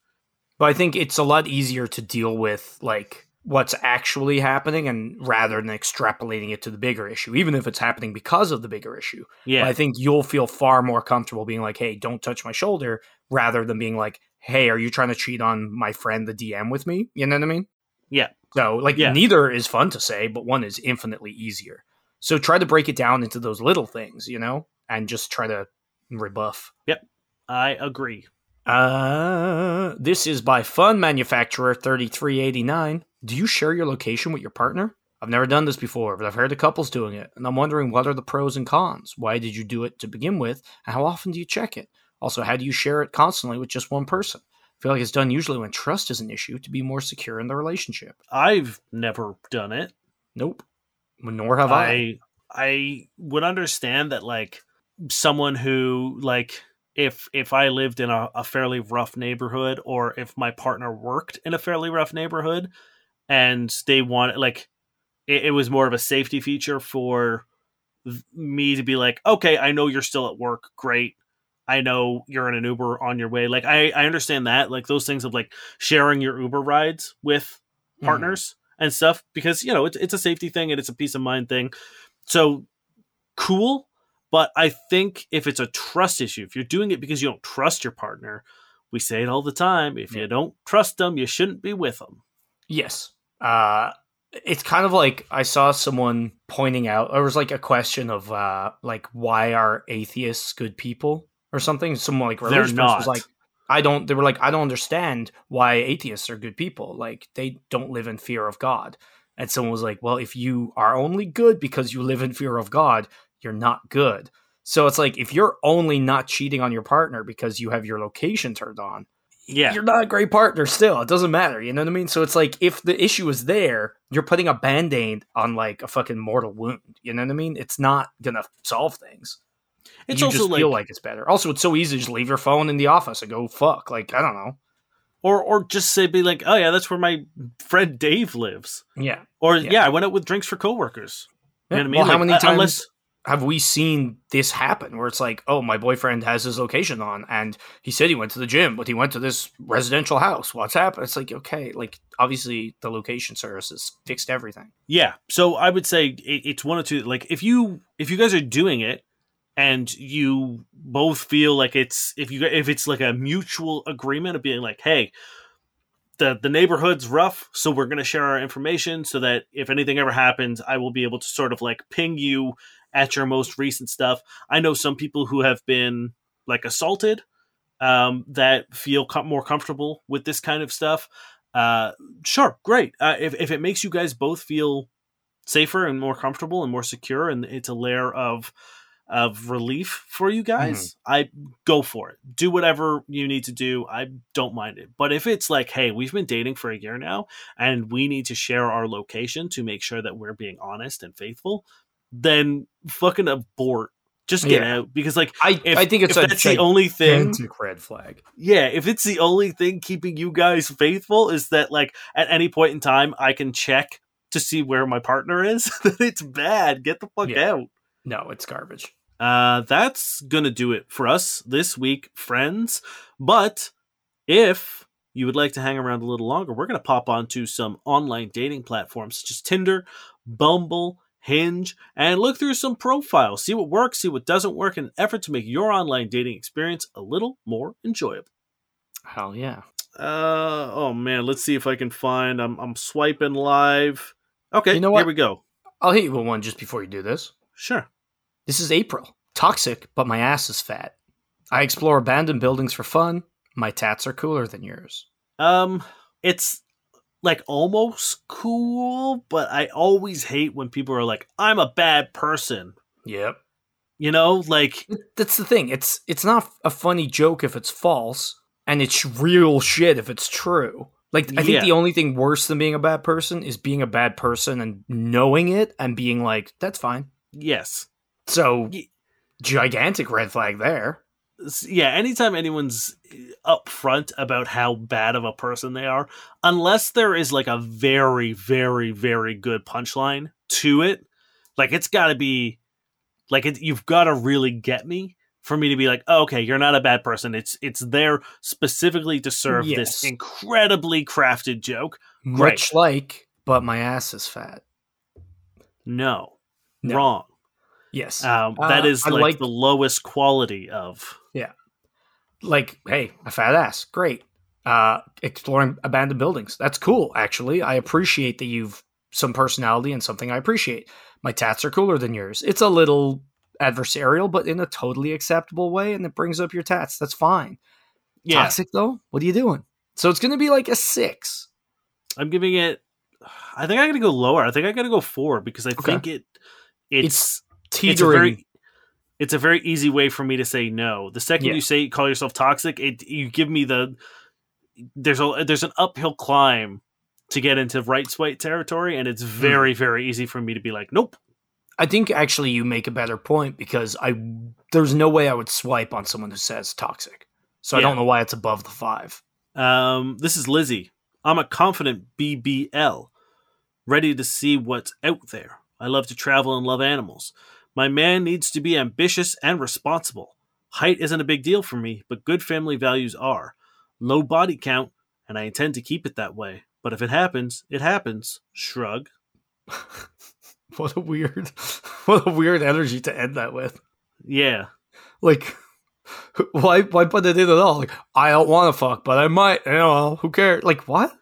But I think it's a lot easier to deal with, like, what's actually happening, and rather than extrapolating it to the bigger issue, even if it's happening because of the bigger issue. Yeah, but I think you'll feel far more comfortable being like, "Hey, don't touch my shoulder," rather than being like, "Hey, are you trying to cheat on my friend, the D M, with me?" You know what I mean? Yeah. So, like, yeah. neither is fun to say, but one is infinitely easier. So try to break it down into those little things, you know. And just try to rebuff. Yep, I agree. Uh, this is by Fun Manufacturer thirty-three eighty-nine. Do you share your location with your partner? I've never done this before, but I've heard of couples doing it, and I'm wondering, what are the pros and cons? Why did you do it to begin with, and how often do you check it? Also, how do you share it constantly with just one person? I feel like it's done usually when trust is an issue to be more secure in the relationship. I've never done it. Nope. Nor have I. I, I would understand that, like, someone who, like, if if I lived in a, a fairly rough neighborhood, or if my partner worked in a fairly rough neighborhood, and they wanted, like, it, it was more of a safety feature for th- me to be like, okay, I know you're still at work. Great. I know you're in an Uber on your way. Like, I, I understand that, like, those things of, like, sharing your Uber rides with partners mm. and stuff, because, you know, it's, it's a safety thing and it's a peace of mind thing. So cool. But I think if it's a trust issue, if you're doing it because you don't trust your partner, we say it all the time. If yeah. you don't trust them, you shouldn't be with them. Yes. Uh, it's kind of like I saw someone pointing out, there was like a question of uh, like, why are atheists good people or something? Someone like religion was like, I don't, they were like, I don't understand why atheists are good people. Like, they don't live in fear of God. And someone was like, well, if you are only good because you live in fear of God, you're not good. So it's like, if you're only not cheating on your partner because you have your location turned on, yeah, you're not a great partner still. It doesn't matter. You know what I mean? So it's like, if the issue is there, you're putting a band-aid on, like, a fucking mortal wound. You know what I mean? It's not going to solve things. It's you also just like, feel like it's better. Also, it's so easy to just leave your phone in the office and go fuck. Like, I don't know. Or or just say, be like, oh yeah, that's where my friend Dave lives. Yeah. Or yeah, yeah I went out with drinks for coworkers. Yeah. You know what I mean? Well, like, how many uh, times... Unless- have we seen this happen where it's like, oh, my boyfriend has his location on and he said he went to the gym, but he went to this residential house. What's happened? It's like, okay, like obviously the location services fixed everything. Yeah. So I would say it's one or two, like if you, if you guys are doing it and you both feel like it's, if you, if it's like a mutual agreement of being like, hey, the the neighborhood's rough, so we're going to share our information so that if anything ever happens, I will be able to sort of like ping you at your most recent stuff. I know some people who have been like assaulted um, that feel com- more comfortable with this kind of stuff. Uh, sure, great. Uh, if if it makes you guys both feel safer and more comfortable and more secure, and it's a layer of of relief for you guys, mm-hmm. I go for it. Do whatever you need to do. I don't mind it. But if it's like, hey, we've been dating for a year now and we need to share our location to make sure that we're being honest and faithful, then fucking abort. Just get yeah. out. Because like, I, if, I think it's if that's the only thing, red flag. Yeah. If it's the only thing keeping you guys faithful is that like at any point in time, I can check to see where my partner is, then it's bad. Get the fuck yeah. out. No, it's garbage. Uh, that's going to do it for us this week, friends. But if you would like to hang around a little longer, we're going to pop onto some online dating platforms such as Tinder, Bumble, Hinge, and look through some profiles. See what works, see what doesn't work, in an effort to make your online dating experience a little more enjoyable. Hell yeah. Uh, oh, man. Let's see if I can find. I'm, I'm swiping live. Okay, you know what? Here we go. I'll hit you with one just before you do this. Sure. This is April. Toxic, but my ass is fat. I explore abandoned buildings for fun. My tats are cooler than yours. Um, it's like almost cool, but I always hate when people are like, I'm a bad person. Yep. You know, like, that's the thing. It's it's not a funny joke if it's false, and it's real shit if it's true. Like, I think yeah. the only thing worse than being a bad person is being a bad person and knowing it and being like, that's fine. Yes. So, gigantic red flag there. Yeah, anytime anyone's upfront about how bad of a person they are, unless there is like a very, very, very good punchline to it, like it's got to be, like it, you've got to really get me for me to be like, oh, okay, you're not a bad person. It's it's there specifically to serve yes. this incredibly crafted joke. Great. Much like, but my ass is fat. No. No. Wrong. Yes. Um, that uh, is like, like the lowest quality of. Yeah. Like, hey, a fat ass. Great. Uh, exploring abandoned buildings. That's cool, actually. I appreciate that you've some personality and something I appreciate. My tats are cooler than yours. It's a little adversarial, but in a totally acceptable way. And it brings up your tats. That's fine. Yeah. Toxic, though. What are you doing? So it's going to be like a six. I'm giving it. I think I got to go lower. I think I got to go four because I okay. think it. It's, it's teetering. It's a, very, it's a very easy way for me to say no. The second yeah. you say call yourself toxic, it you give me the there's a there's an uphill climb to get into right swipe territory, and it's very mm. very easy for me to be like, nope. I think actually you make a better point because I there's no way I would swipe on someone who says toxic, so yeah. I don't know why it's above the five. Um, this is Lizzie. I'm a confident B B L, ready to see what's out there. I love to travel and love animals. My man needs to be ambitious and responsible. Height isn't a big deal for me, but good family values are. Low body count, and I intend to keep it that way. But if it happens, it happens. Shrug. What a weird, what a weird energy to end that with. Yeah. Like, why why put that in at all? Like, I don't want to fuck, but I might. You know, who cares? Like, what?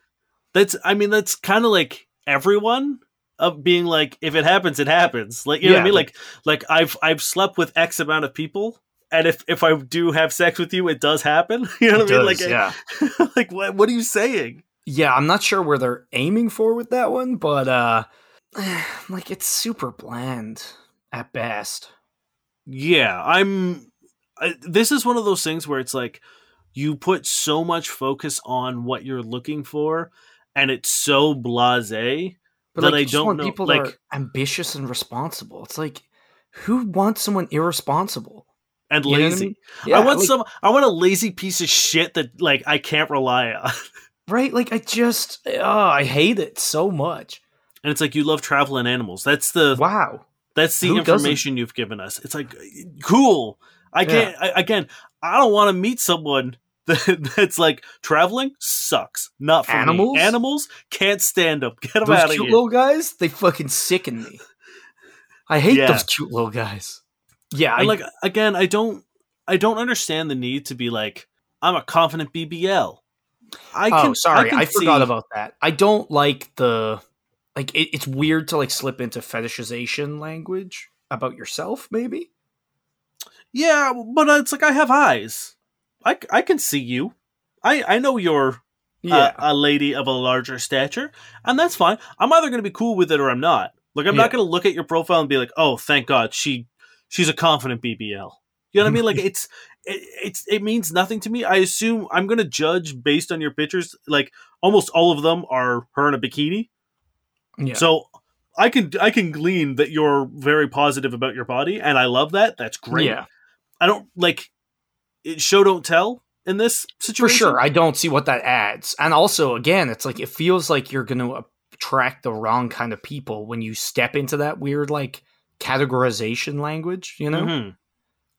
That's, I mean, that's kind of like everyone. Of being like, if it happens, it happens. Like, you know yeah, what I mean? Like, like, like I've I've slept with X amount of people, and if, if I do have sex with you, it does happen. You know what I mean? Does, like, yeah. I, like, what what are you saying? Yeah, I'm not sure where they're aiming for with that one, but uh, like, it's super bland at best. Yeah, I'm. I, this is one of those things where it's like you put so much focus on what you're looking for, and it's so blasé. But that like, I don't want know, people like, that are ambitious and responsible. It's like, who wants someone irresponsible and lazy? You know what I mean? Yeah, I want like, some. I want a lazy piece of shit that like I can't rely on. Right? Like I just, oh, I hate it so much. And it's like you love travel and animals. That's the wow. That's the who information doesn't? You've given us. It's like cool. I can't. Yeah. I, again, I don't want to meet someone that's like traveling sucks. Not for animals. Me. Animals can't stand up. Get them those out of here. Those cute little guys, they fucking sicken me. I hate yeah. those cute little guys. Yeah, I, like again, I don't, I don't understand the need to be like, I'm a confident B B L, I can, oh, sorry. I, can I forgot see. about that. I don't like the, like, it, it's weird to, like, slip into fetishization language about yourself, maybe. Yeah, but it's like, I have eyes. I, I can see you. I, I know you're yeah. uh, a lady of a larger stature, and that's fine. I'm either going to be cool with it or I'm not. Like, I'm yeah. not going to look at your profile and be like, oh, thank God, she she's a confident B B L. You know what I mean? Like, it's it, it's it means nothing to me. I assume I'm going to judge based on your pictures. Like, almost all of them are her in a bikini. Yeah. So I can I can glean that you're very positive about your body, and I love that. That's great. Yeah. I don't, like, it show don't tell in this situation. For sure. I don't see what that adds. And also, again, it's like, it feels like you're going to attract the wrong kind of people when you step into that weird, like, categorization language, you know? Mm-hmm.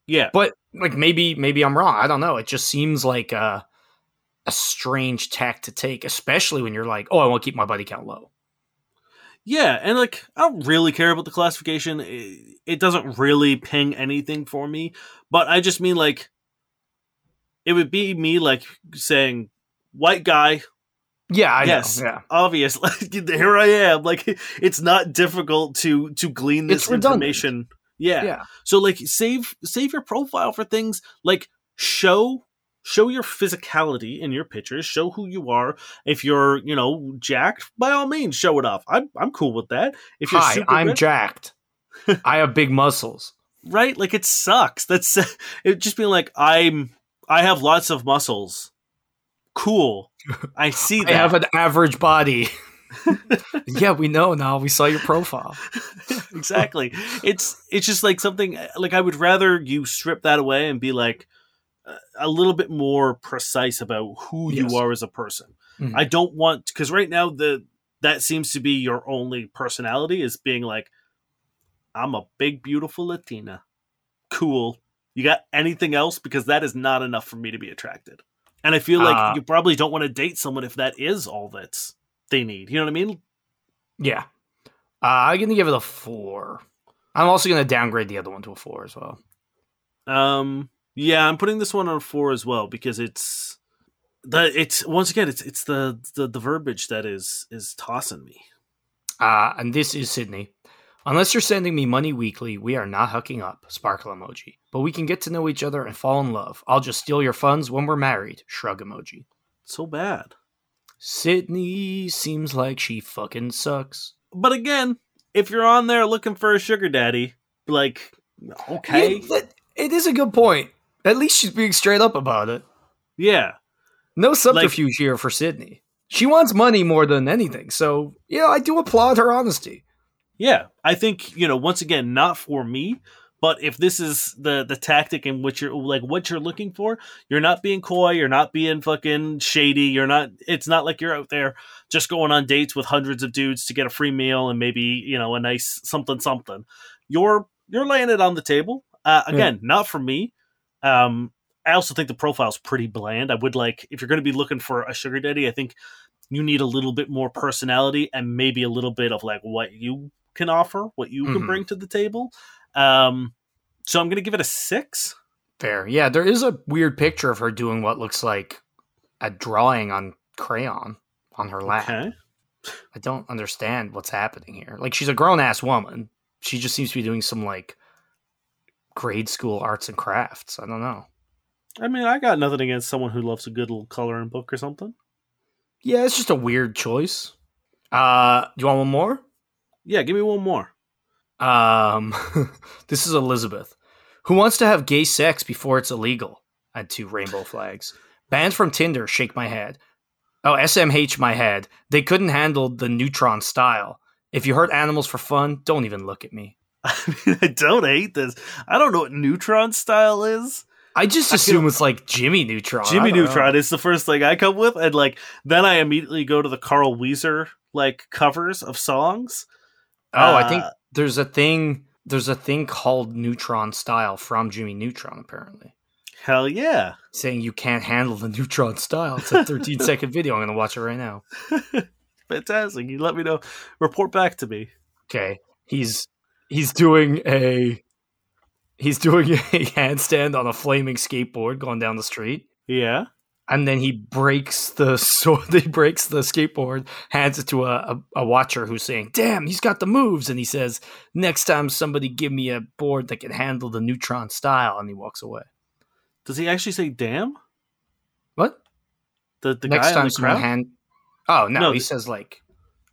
Yeah. But, like, maybe maybe I'm wrong. I don't know. It just seems like a, a strange tack to take, especially when you're like, oh, I want to keep my body count low. Yeah, and, like, I don't really care about the classification. It, it doesn't really ping anything for me. But I just mean, like, it would be me, like, saying, white guy. Yeah, I yes, know. Yeah. Obviously. Here I am. Like, it's not difficult to, to glean this information. Yeah. yeah. So, like, save save your profile for things like show show your physicality in your pictures. Show who you are. If you're, you know, jacked, by all means, show it off. I'm I'm cool with that. If you're Hi, super I'm red, jacked. I have big muscles. Right? Like, it sucks. That's it. Just being like, I'm I have lots of muscles. Cool. I see that. I have an average body. Yeah, we know now. We saw your profile. Exactly. It's it's just like something, like, I would rather you strip that away and be like uh, a little bit more precise about who yes. you are as a person. Mm-hmm. I don't want, because right now the that seems to be your only personality is being like, I'm a big, beautiful Latina. Cool. You got anything else? Because that is not enough for me to be attracted. And I feel like uh, you probably don't want to date someone if that is all that's they need. You know what I mean? Yeah. Uh, I'm going to give it a four. I'm also going to downgrade the other one to a four as well. Um, yeah, I'm putting this one on a four as well, because it's the it's once again, it's it's the, the, the verbiage that is is tossing me. Uh, and this is Sydney. Unless you're sending me money weekly, we are not hooking up, sparkle emoji. But we can get to know each other and fall in love. I'll just steal your funds when we're married, shrug emoji. So bad. Sydney seems like she fucking sucks. But again, if you're on there looking for a sugar daddy, like, okay. Yeah, it is a good point. At least she's being straight up about it. Yeah. No subterfuge, like, here for Sydney. She wants money more than anything. So, you know, I do applaud her honesty. Yeah. I think, you know, once again, not for me, but if this is the, the tactic in which you're like, what you're looking for, you're not being coy. You're not being fucking shady. You're not, it's not like you're out there just going on dates with hundreds of dudes to get a free meal and maybe, you know, a nice something, something. You're, you're laying it on the table. Uh, again, mm. not for me. Um, I also think the profile's pretty bland. I would like, if you're going to be looking for a sugar daddy, I think you need a little bit more personality and maybe a little bit of like what you can offer, what you can mm-hmm. bring to the table. Um, so I'm going to give it a six. Fair. Yeah. There is a weird picture of her doing what looks like a drawing on crayon on her lap. Okay. I don't understand what's happening here. Like, she's a grown ass woman. She just seems to be doing some like grade school arts and crafts. I don't know. I mean, I got nothing against someone who loves a good little coloring book or something. Yeah. It's just a weird choice. Uh, do you want one more? Yeah. Give me one more. Um, this is Elizabeth, who wants to have gay sex before it's illegal. I had two rainbow flags. Banned from Tinder, shake my head. Oh, S M H my head. They couldn't handle the Neutron style. If you hurt animals for fun, don't even look at me. I mean, I don't hate this. I don't know what Neutron style is. I just assume I it's like Jimmy Neutron. Jimmy Neutron know. is the first thing I come with. And like, then I immediately go to the Carl Weezer, like, covers of songs. Oh, uh, I think There's a thing there's a thing called Neutron style from Jimmy Neutron, apparently. Hell yeah. Saying you can't handle the Neutron style. It's a thirteen second video. I'm gonna watch it right now. Fantastic. You let me know. Report back to me. Okay. He's he's doing a he's doing a handstand on a flaming skateboard going down the street. Yeah. and then he breaks the sword. He breaks the skateboard, hands it to a, a, a watcher who's saying, "Damn, he's got the moves." And he says, "Next time, somebody give me a board that can handle the Neutron style." And he walks away. Does he actually say "damn"? What? The the Next guy time in the crowd? Hand- oh no, no, he says like.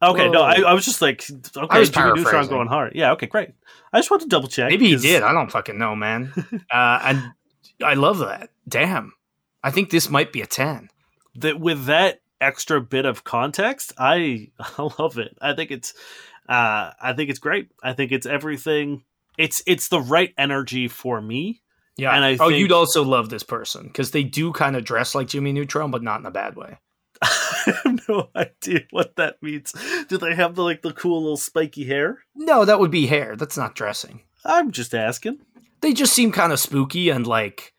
Okay, Whoa. no, I, I was just like, okay, I was Jimmy Neutron going hard. Yeah, okay, great. I just wanted to double check. Maybe cause... he did. I don't fucking know, man. uh, and I love that. Damn. I think this might be a ten. That with that extra bit of context, I, I love it. I think it's, uh, I think it's great. I think it's everything. It's it's the right energy for me. Yeah. And I oh, think... you'd also love this person because they do kind of dress like Jimmy Neutron, but not in a bad way. I have no idea what that means. Do they have the like the cool little spiky hair? No, that would be hair. That's not dressing. I'm just asking. They just seem kind of spooky and like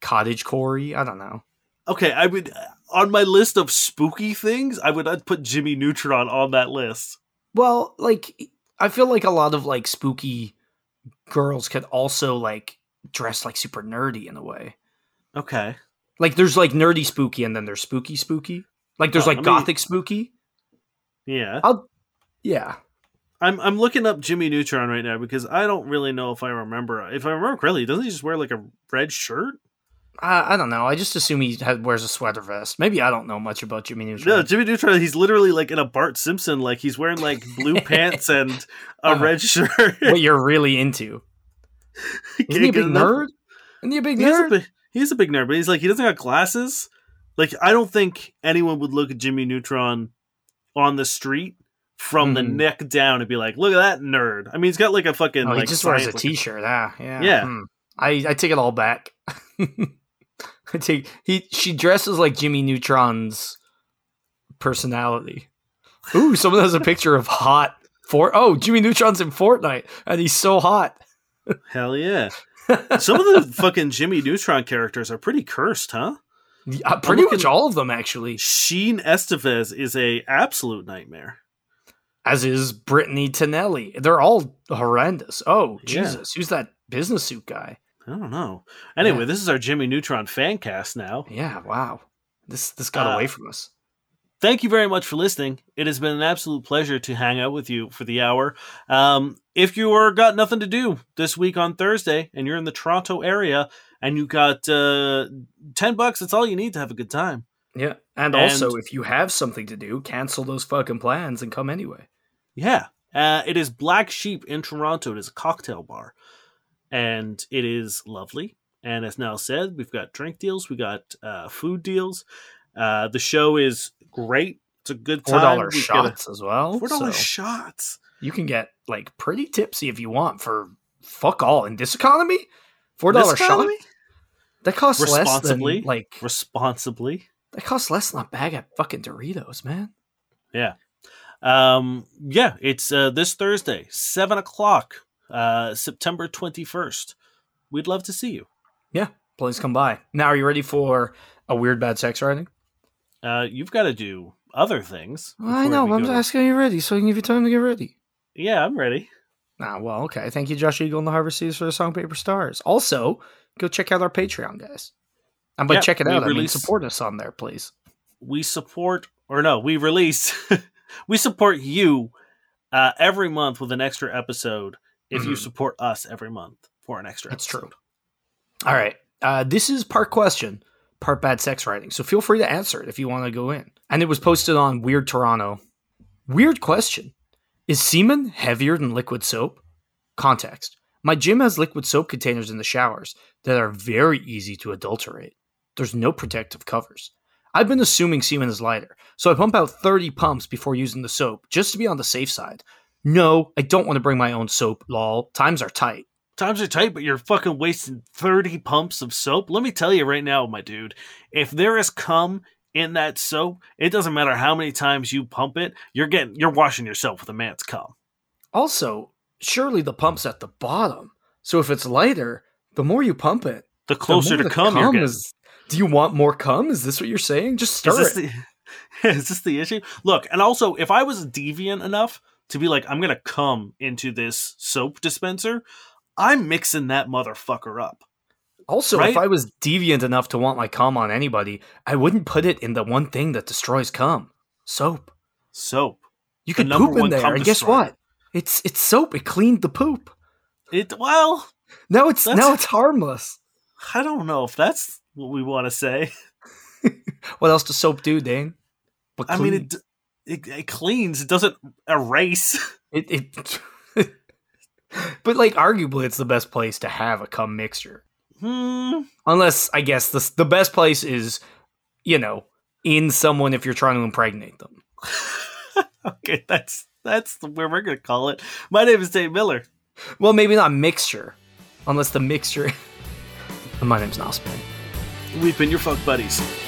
cottagecore-y. I don't know. Okay, I would on my list of spooky things, I would I'd put Jimmy Neutron on that list. Well, like I feel like a lot of like spooky girls could also like dress like super nerdy in a way. Okay. Like there's like nerdy spooky and then there's spooky spooky. Like there's oh, like I mean, gothic spooky. Yeah. I'll, yeah. I'm I'm looking up Jimmy Neutron right now because I don't really know if I remember. If I remember correctly, doesn't he just wear like a red shirt? I, I don't know. I just assume he had, wears a sweater vest. Maybe I don't know much about Jimmy Neutron. No, Jimmy Neutron, he's literally like in a Bart Simpson. Like he's wearing like blue pants and a uh, red shirt. What you're really into. Isn't he a big nerd? Isn't he a big nerd? He's a big nerd, but he's like, he doesn't have glasses. Like, I don't think anyone would look at Jimmy Neutron on the street from mm. the neck down and be like, look at that nerd. I mean, he's got like a fucking... Oh, he like, just wears a t-shirt. Ah, yeah. Yeah. Mm. I, I take it all back. I take he. She dresses like Jimmy Neutron's personality. Ooh, someone has a picture of hot... For, oh, Jimmy Neutron's in Fortnite, and he's so hot. Hell yeah. Some of the fucking Jimmy Neutron characters are pretty cursed, huh? Yeah, pretty looking, much all of them, actually. Sheen Estevez is a absolute nightmare. As is Brittany Tinelli. They're all horrendous. Oh, Jesus. Yeah. Who's that business suit guy? I don't know. Anyway, yeah. This is our Jimmy Neutron fan cast now. Yeah, wow. This, this got uh, away from us. Thank you very much for listening. It has been an absolute pleasure to hang out with you for the hour. Um, if you are got nothing to do this week on Thursday and you're in the Toronto area and you got uh, ten bucks, that's all you need to have a good time. Yeah. And, and also, if you have something to do, cancel those fucking plans and come anyway. Yeah. Uh, it is Black Sheep in Toronto. It is a cocktail bar. And it is lovely. And as Niall said, we've got drink deals. We got uh, food deals. Uh, the show is great. It's a good time. Four dollar shots a, as well. Four dollar so shots. You can get like pretty tipsy if you want for fuck all in this economy. Four dollar shot. That costs less than like responsibly. That costs less than a bag of fucking Doritos, man. Yeah. Um. Yeah. It's uh, this Thursday, seven o'clock, uh, September twenty first. We'd love to see you. Yeah. Please come by. Now, are you ready for a weird bad sex writing? Uh, you've got to do other things. Well, I know. I'm asking you ready, so I can give you time to get ready. Yeah, I'm ready. Ah, well, okay. Thank you, Josh Eagle and the Harvest Seas for the song Paper Stars. Also, go check out our Patreon, guys. And by yeah, check it out, release... I mean support us on there, please. We support, or no, we release, we support you uh, every month with an extra episode if mm-hmm. you support us every month for an extra That's episode. That's true. All right. Uh, this is part question. Part bad sex writing. So feel free to answer it if you want to go in. And it was posted on Weird Toronto. Weird question. Is semen heavier than liquid soap? Context. My gym has liquid soap containers in the showers that are very easy to adulterate. There's no protective covers. I've been assuming semen is lighter, so I pump out thirty pumps before using the soap just to be on the safe side. No, I don't want to bring my own soap, lol. Times are tight. Times are tight, but you're fucking wasting thirty pumps of soap. Let me tell you right now, my dude, if there is cum in that soap, it doesn't matter how many times you pump it. You're getting, you're washing yourself with a man's cum. Also, surely the pump's at the bottom. So if it's lighter, the more you pump it, the closer the to the cum, cum you're getting. Is, do you want more cum? Is this what you're saying? Just stir is it. The, is this the issue? Look, and also, if I was deviant enough to be like, I'm going to cum into this soap dispenser, I'm mixing that motherfucker up. Also, right? If I was deviant enough to want my cum on anybody, I wouldn't put it in the one thing that destroys cum. Soap. Soap. You could poop in there, and guess what? It's it's soap. It cleaned the poop. It well. Now it's now it's harmless. I don't know if that's what we want to say. What else does soap do, Dane? But I mean, it, it it cleans. It doesn't erase. It it. But like, arguably, it's the best place to have a cum mixture. Hmm. Unless, I guess, the the best place is, you know, in someone if you're trying to impregnate them. Okay, that's that's where we're gonna call it. My name is Dave Miller. Well, maybe not mixture, unless the mixture. My name's Niles Spain. We've been your fuck buddies.